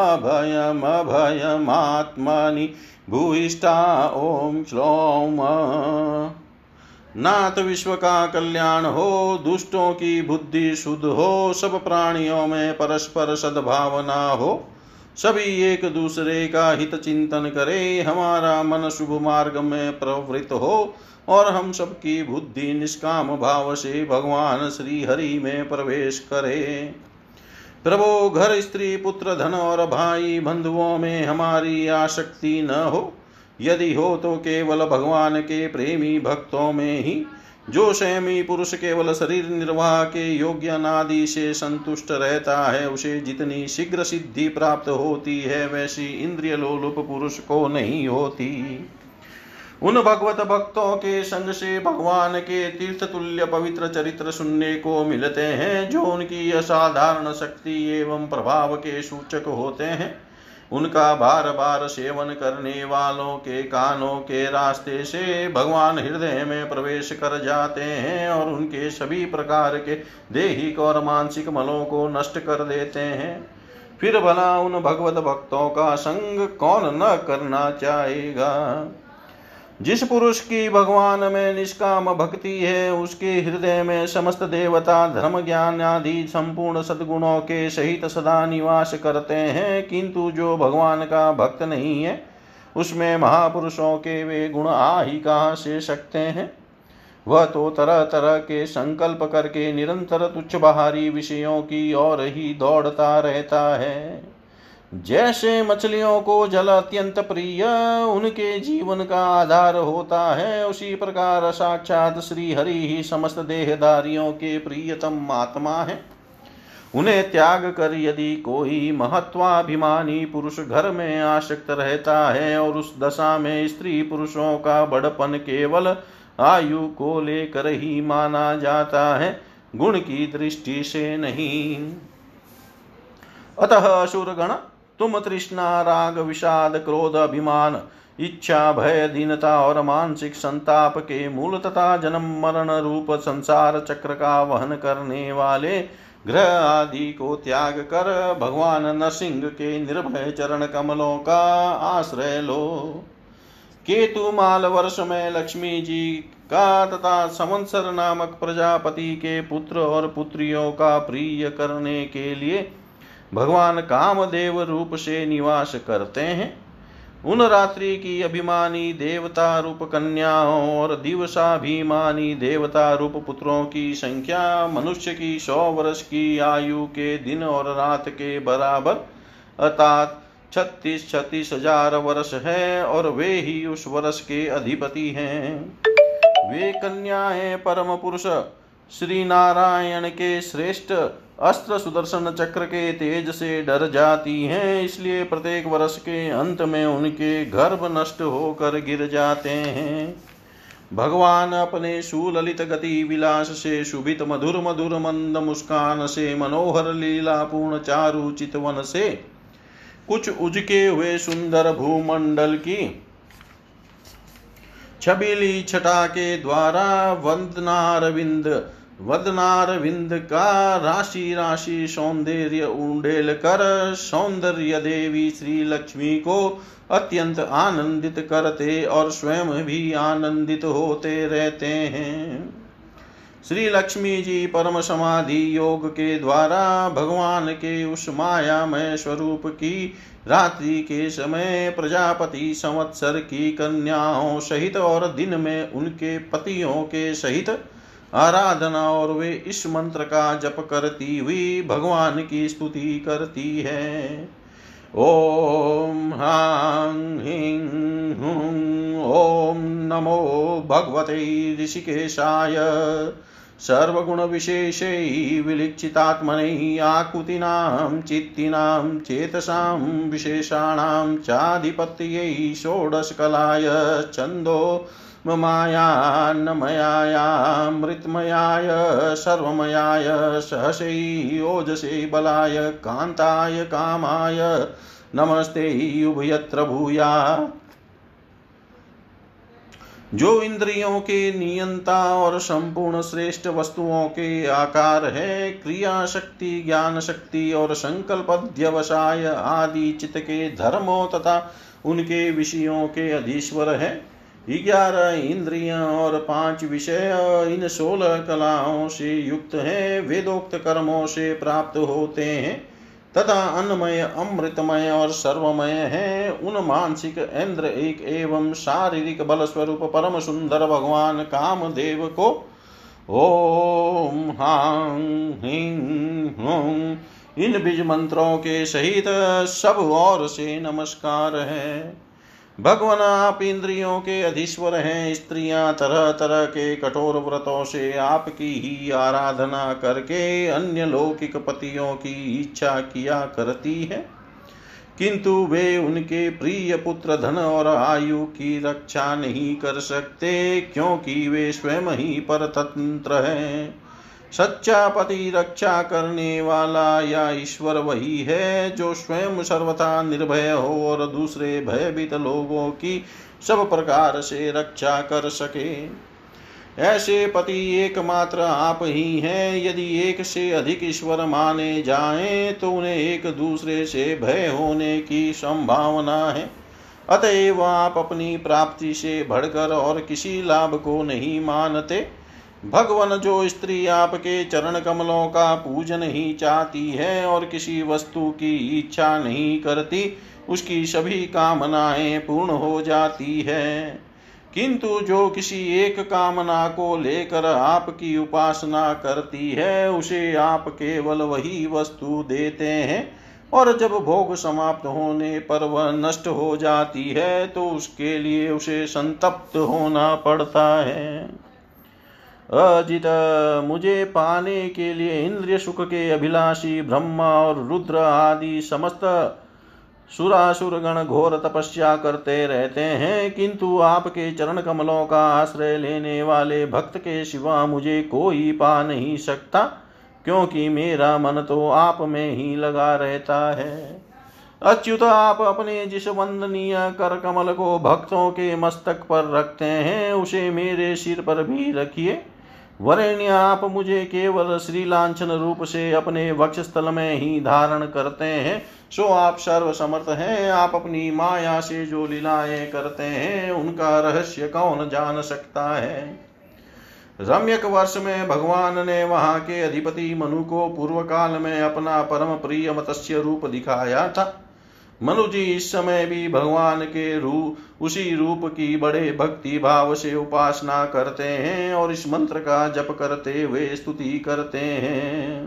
अभयम अभयमात्मनि भूयिष्ठा ओम श्लोम। नाथ विश्व का कल्याण हो, दुष्टों की बुद्धि शुद्ध हो, सब प्राणियों में परस्पर सद्भावना हो, सभी एक दूसरे का हित चिंतन करें, हमारा मन शुभ मार्ग में प्रवृत्त हो और हम सबकी बुद्धि निष्काम भाव से भगवान श्री हरि में प्रवेश करे। प्रभो घर स्त्री पुत्र धन और भाई बंधुओं में हमारी आसक्ति न हो, यदि हो तो केवल भगवान के प्रेमी भक्तों में ही। जो संयमी पुरुष केवल शरीर निर्वाह के योग्य अनादि से संतुष्ट रहता है, उसे जितनी शीघ्र सिद्धि प्राप्त होती है वैसी इंद्रिय लोलुप पुरुष को नहीं होती। उन भगवत भक्तों के संग से भगवान के तीर्थ तुल्य पवित्र चरित्र सुनने को मिलते हैं, जो उनकी असाधारण शक्ति एवं प्रभाव के सूचक होते हैं। उनका बार बार सेवन करने वालों के कानों के रास्ते से भगवान हृदय में प्रवेश कर जाते हैं और उनके सभी प्रकार के दैहिक और मानसिक मलों को नष्ट कर देते हैं। फिर भला उन भगवत भक्तों का संग कौन न करना चाहेगा। जिस पुरुष की भगवान में निष्काम भक्ति है, उसके हृदय में समस्त देवता धर्म ज्ञान आदि संपूर्ण सद्गुणों के सहित सदा निवास करते हैं। किंतु जो भगवान का भक्त नहीं है, उसमें महापुरुषों के वे गुण आ ही कहाँ से सकते हैं। वह तो तरह तरह के संकल्प करके निरंतर तुच्छ बाहरी विषयों की ओर ही दौड़ता रहता है। जैसे मछलियों को जल अत्यंत प्रिय उनके जीवन का आधार होता है, उसी प्रकार साक्षात श्री हरि ही समस्त देहधारियों के प्रियतम आत्मा है। उन्हें त्याग कर यदि कोई महत्वाभिमानी पुरुष घर में आसक्त रहता है और उस दशा में स्त्री पुरुषों का बड़पन केवल आयु को लेकर ही माना जाता है, गुण की दृष्टि से नहीं। अतः असुरगण, तुम तृष्णा, राग, विषाद, क्रोध, अभिमान, इच्छा, भय, दीनता और मानसिक संताप के मूल तथा जन्म मरण रूप संसार चक्र का वहन करने वाले ग्रह आदि को त्याग कर भगवान नरसिंह के निर्भय चरण कमलों का आश्रय लो। केतु माल वर्ष में लक्ष्मी जी का तथा संवत्सर नामक प्रजापति के पुत्र और पुत्रियों का प्रिय करने के लिए भगवान कामदेव रूप से निवास करते हैं। उन रात्रि की अभिमानी देवता रूप कन्याओं और दिवसाभिमानी देवता रूप पुत्रों की संख्या मनुष्य की सौ वर्ष की आयु के दिन और रात के बराबर अर्थात छत्तीस छत्तीस हजार वर्ष है और वे ही उस वर्ष के अधिपति हैं। वे कन्याएं परम पुरुष श्री नारायण के श्रेष्ठ अस्त्र सुदर्शन चक्र के तेज से डर जाती हैं, इसलिए प्रत्येक वर्ष के अंत में उनके गर्भ नष्ट होकर गिर जाते हैं। भगवान अपने सुललित गति विलास से शोभित मधुर मधुर मंद मुस्कान से मनोहर लीलापूर्ण चारु चितवन से कुछ उजके हुए सुंदर भूमंडल की छबीली छटा के द्वारा वंदनारविंद वदनारविंद का राशि राशि सौंदर्य उंडेल कर सौंदर्य देवी श्री लक्ष्मी को अत्यंत आनंदित करते और स्वयं भी आनंदित होते रहते हैं। श्री लक्ष्मी जी परम समाधि योग के द्वारा भगवान के उस मायामय स्वरूप की रात्रि के समय प्रजापति संवत्सर की कन्याओं सहित और दिन में उनके पतियों के सहित आराधना और वे इस मंत्र का जप करती हुई भगवान की स्तुति करती है। ओम ह्रां ह्रीं हुं ओम नमो भगवते ऋषिकेशाय सर्वगुण विशेषै विलिक्षितात्मनै आकृतीनां चित्तीनां चेतसां विशेषाणां चाधिपत्यै षोडशकलाय छन्दो ममायान्नमयायां मृतमयाय सर्वमयाय सहसै ओजसे बलाय कान्ताय कामाय नमस्ते उभयत्र भूया। जो इंद्रियों के नियंता और संपूर्ण श्रेष्ठ वस्तुओं के आकार है, क्रिया शक्ति, ज्ञान शक्ति और संकल्प अध्यवसाय आदि चित्त के धर्मों तथा उनके विषयों के अधीश्वर है। ग्यारह इंद्रियां और पांच विषय इन सोलह कलाओं से युक्त है, वेदोक्त कर्मों से प्राप्त होते हैं तथा अन्नमय, अमृतमय और सर्वमय है। उन मानसिक, इंद्र एक एवं शारीरिक बल स्वरूप परम सुंदर भगवान कामदेव को ओम हां ह्रीं हुं इन बीज मंत्रों के सहित सब ओर से नमस्कार है। भगवान आप इंद्रियों के अधीश्वर हैं। स्त्रियां तरह तरह के कठोर व्रतों से आपकी ही आराधना करके अन्य लौकिक पतियों की इच्छा किया करती है, किंतु वे उनके प्रिय पुत्र, धन और आयु की रक्षा नहीं कर सकते, क्योंकि वे स्वयं ही परतंत्र हैं। सच्चा पति, रक्षा करने वाला या ईश्वर वही है जो स्वयं सर्वथा निर्भय हो और दूसरे भयभीत लोगों की सब प्रकार से रक्षा कर सके। ऐसे पति एकमात्र आप ही हैं। यदि एक से अधिक ईश्वर माने जाएं तो उन्हें एक दूसरे से भय होने की संभावना है। अतएव आप अपनी प्राप्ति से बढ़कर और किसी लाभ को नहीं मानते। भगवान, जो स्त्री आपके चरण कमलों का पूजन ही चाहती है और किसी वस्तु की इच्छा नहीं करती, उसकी सभी कामनाएं पूर्ण हो जाती है। किंतु जो किसी एक कामना को लेकर आपकी उपासना करती है, उसे आप केवल वही वस्तु देते हैं और जब भोग समाप्त होने पर वह नष्ट हो जाती है तो उसके लिए उसे संतप्त होना पड़ता है। अजित, मुझे पाने के लिए इंद्रिय सुख के अभिलाषी ब्रह्मा और रुद्र आदि समस्त सुरासुरगण घोर तपस्या करते रहते हैं, किंतु आपके चरण कमलों का आश्रय लेने वाले भक्त के सिवा मुझे कोई पा नहीं सकता, क्योंकि मेरा मन तो आप में ही लगा रहता है। अच्युत, आप अपने जिस वंदनीय कर कमल को भक्तों के मस्तक पर रखते हैं, उसे मेरे सिर पर भी रखिए। वरेण्य, आप मुझे केवल श्री लांछन रूप से अपने वक्षस्थल में ही धारण करते हैं, सो आप सर्वसमर्थ हैं। आप अपनी माया से जो लीलाएं करते हैं उनका रहस्य कौन जान सकता है। रम्यक वर्ष में भगवान ने वहां के अधिपति मनु को पूर्व काल में अपना परम प्रिय मत्स्य रूप दिखाया था। मनु जी इस समय भी भगवान के रूप उसी रूप की बड़े भक्ति भाव से उपासना करते हैं और इस मंत्र का जप करते हुए स्तुति करते हैं।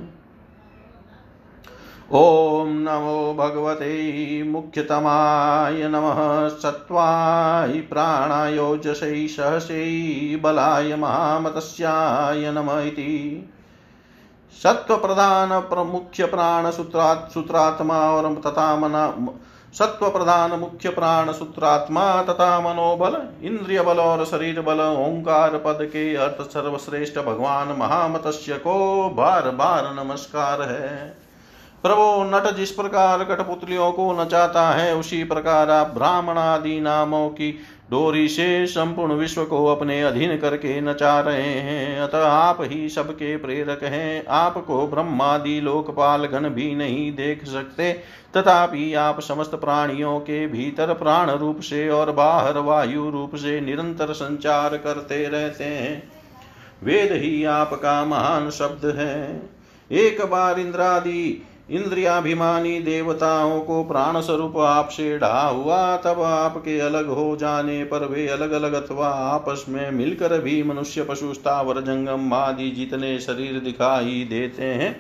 ओम नमो भगवते मुख्यतमाय नमः। सत्वाय प्राणायोजसै सहसै बलाय महामतस्याय नमः इति। सत्व प्रधान मुख्य प्राण सूत्रात् सूत्रात्मा और तथा मना सत्व प्रधान मुख्य प्राण सूत्रात्मा तथा मनोबल, इंद्रिय बल और शरीर बल ओंकार पद के अर्थ सर्वश्रेष्ठ भगवान महामतस्य को बार बार नमस्कार है। प्रभो, नट जिस प्रकार कठपुतलियों को नचाता है, उसी प्रकार आप ब्राह्मण आदि नामों की डोरी से संपूर्ण विश्व को अपने अधीन करके नचा रहे हैं। अतः आप ही सबके प्रेरक हैं। आपको ब्रह्मादि लोकपालगण भी नहीं देख सकते, तथापि आप समस्त प्राणियों के भीतर प्राण रूप से और बाहर वायु रूप से निरंतर संचार करते रहते हैं। वेद ही आपका महान शब्द है। एक बार इंद्रादि इंद्रियाभिमानी देवताओं को प्राण स्वरूप आपसे ढा हुआ, तब आपके अलग हो जाने पर वे अलग अलग अथवा आपस में मिलकर भी मनुष्य, पशु, स्थावर, जंगम आदि जितने शरीर दिखाई देते हैं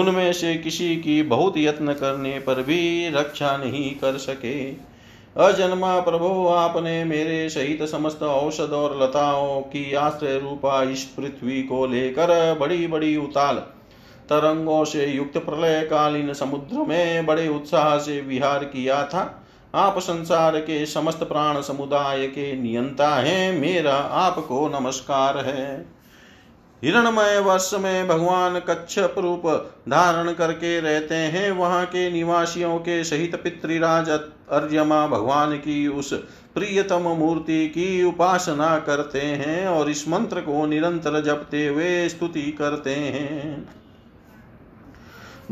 उनमें से किसी की बहुत यत्न करने पर भी रक्षा नहीं कर सके। अजन्मा प्रभो, आपने मेरे सहित समस्त औषध और लताओं की आश्रय रूपा इस पृथ्वी को लेकर बड़ी बड़ी उताल तरंगों से युक्त प्रलय कालीन समुद्र में बड़े उत्साह से विहार किया था। आप संसार के समस्त प्राण समुदाय के नियंता हैं, मेरा आपको नमस्कार है। हिरणमय वर्ष में भगवान कच्छप रूप धारण करके रहते हैं। वहाँ के निवासियों के सहित पितृराज अर्यमा भगवान की उस प्रियतम मूर्ति की उपासना करते हैं और इस मंत्र को निरंतर जपते हुए स्तुति करते हैं।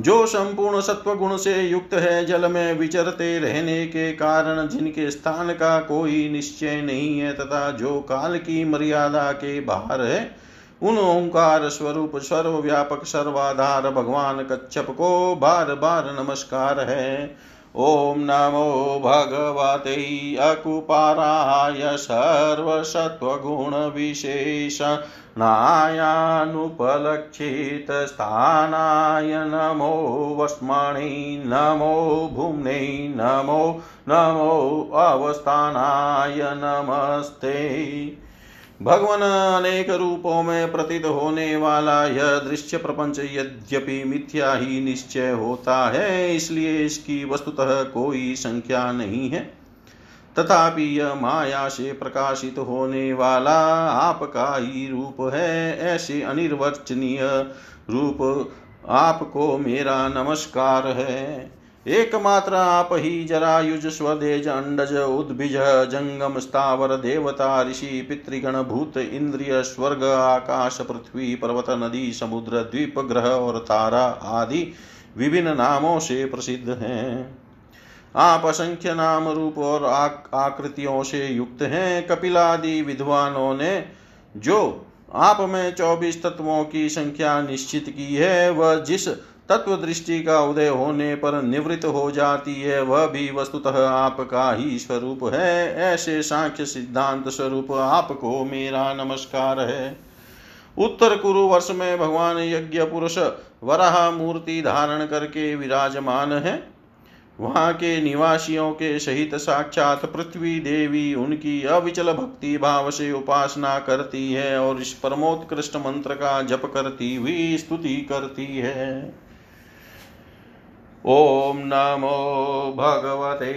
जो संपूर्ण सत्व गुण से युक्त है, जल में विचरते रहने के कारण जिनके स्थान का कोई निश्चय नहीं है तथा जो काल की मर्यादा के बाहर है, उन ओंकार स्वरूप सर्वव्यापक सर्वाधार भगवान कच्छप को बार बार नमस्कार है। ओम नमो भगवते अकुपाराय सर्वसत्वगुण विशेषणायानुपलक्षित स्थानाय नमो वस्मणे नमो भूम्ने नमो नमो अवस्थानाय नमस्ते। भगवान अनेक रूपों में प्रतीत होने वाला यह दृश्य प्रपंच यद्यपि मिथ्या ही निश्चय होता है, इसलिए इसकी वस्तुतः कोई संख्या नहीं है, तथापि यह माया से प्रकाशित होने वाला आपका ही रूप है। ऐसे अनिर्वचनीय रूप आपको मेरा नमस्कार है। एकमात्र आप ही जरायुज स्वदेज अंडज उद्भिज जंगम स्थावर देवता ऋषि पितृगण भूत इंद्रिय स्वर्ग आकाश पृथ्वी पर्वत नदी समुद्र द्वीप ग्रह और तारा आदि विभिन्न नामों से प्रसिद्ध हैं। आप असंख्य नाम रूप और आक, आकृतियों से युक्त हैं। कपिलादि विद्वानों ने जो आप में चौबीस तत्वों की संख्या निश्चित की है, वह जिस तत्व दृष्टि का उदय होने पर निवृत्त हो जाती है, वह भी वस्तुतः आपका ही स्वरूप है। ऐसे सांख्य सिद्धांत स्वरूप आपको मेरा नमस्कार है। उत्तर कुरु वर्ष में भगवान यज्ञ पुरुष वराह मूर्ति धारण करके विराजमान है। वहाँ के निवासियों के सहित साक्षात पृथ्वी देवी उनकी अविचल भक्ति भाव से उपासना करती है और इस परमोत्कृष्ट मंत्र का जप करती हुई स्तुति करती है। ओम नमो भगवते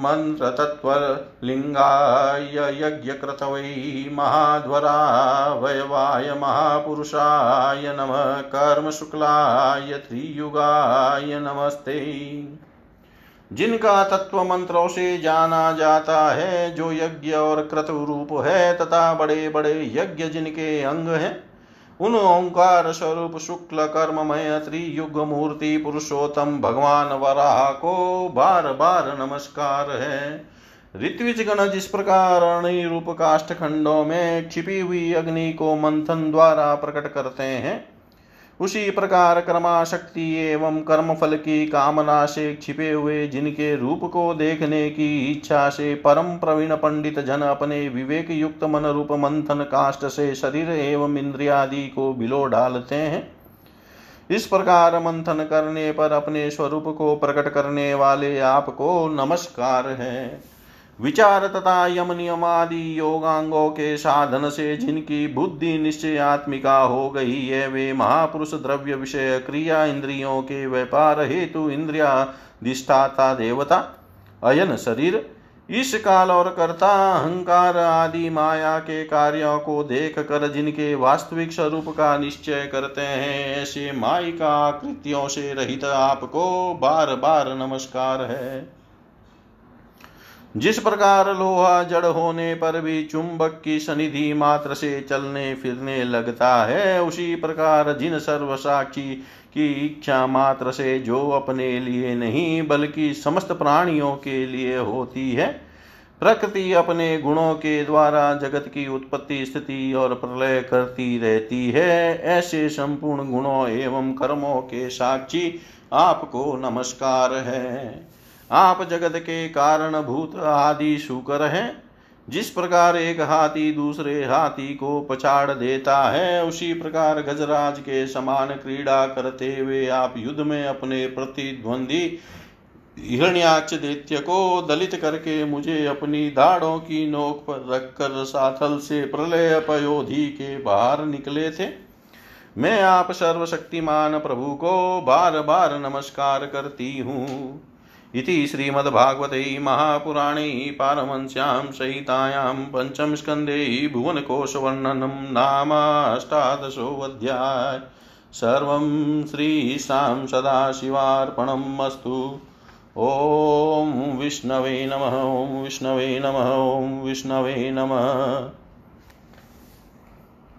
मंत्रतत्वलिंगाय यज्ञक्रतवै महाध्वरावयवाय महापुरुषाय नमः कर्मशुक्लाय त्रियुगाय नमस्ते। जिनका तत्व मंत्रों से जाना जाता है, जो यज्ञ और क्रतु रूप है तथा बड़े बड़े यज्ञ जिनके अंग हैं, उन ओंकार स्वरूप शुक्ल कर्ममय त्रियुग मूर्ति पुरुषोत्तम भगवान वराह को बार बार नमस्कार है। ऋत्विजगण जिस प्रकार अरणि रूप काष्ठखंडों में छिपी हुई अग्नि को मंथन द्वारा प्रकट करते हैं, उसी प्रकार कर्माशक्ति एवं कर्मफल की कामना से छिपे हुए जिनके रूप को देखने की इच्छा से परम प्रवीण पंडित जन अपने विवेक युक्त मन रूप मंथन काष्ठ से शरीर एवं इंद्रियादि को बिलो डालते हैं। इस प्रकार मंथन करने पर अपने स्वरूप को प्रकट करने वाले आपको नमस्कार है। विचार तथा यम नियम आदि योगांगों के साधन से जिनकी बुद्धि निश्चय आत्मिका हो गई है, वे महापुरुष द्रव्य विषय क्रिया इंद्रियों के व्यापार हेतु इंद्रियाधिष्ठाता देवता अयन शरीर इस काल और कर्ता अहंकार आदि माया के कार्यों को देख कर जिनके वास्तविक स्वरूप का निश्चय करते हैं, ऐसे मायिका कृत्यों से रहित आपको बार बार नमस्कार है। जिस प्रकार लोहा जड़ होने पर भी चुंबक की सनिधि मात्र से चलने फिरने लगता है, उसी प्रकार जिन सर्वसाक्षी की इच्छा मात्र से जो अपने लिए नहीं बल्कि समस्त प्राणियों के लिए होती है, प्रकृति अपने गुणों के द्वारा जगत की उत्पत्ति स्थिति और प्रलय करती रहती है, ऐसे संपूर्ण गुणों एवं कर्मों के साक्षी आपको नमस्कार है। आप जगत के कारण भूत आदि शूकर हैं। जिस प्रकार एक हाथी दूसरे हाथी को पछाड़ देता है, उसी प्रकार गजराज के समान क्रीड़ा करते हुए आप युद्ध में अपने प्रतिद्वंदी हिरण्याक्ष दैत्य को दलित करके मुझे अपनी दाढ़ों की नोक पर रखकर साथल से प्रलय पयोधि के बाहर निकले थे। मैं आप सर्वशक्तिमान प्रभु को बार बार नमस्कार करती हूँ। इति श्रीमद्भागवते महापुराणे पारमंस्यां सहितायां पंचम स्कंदे भुवनकोशवर्णनं नाम अष्टादशोऽध्याय। सर्वं श्रीशां सदाशिवार्पणमस्तु। ओम विष्णवे नमः। ओम विष्णवे नमः। ओम विष्णवे नमः।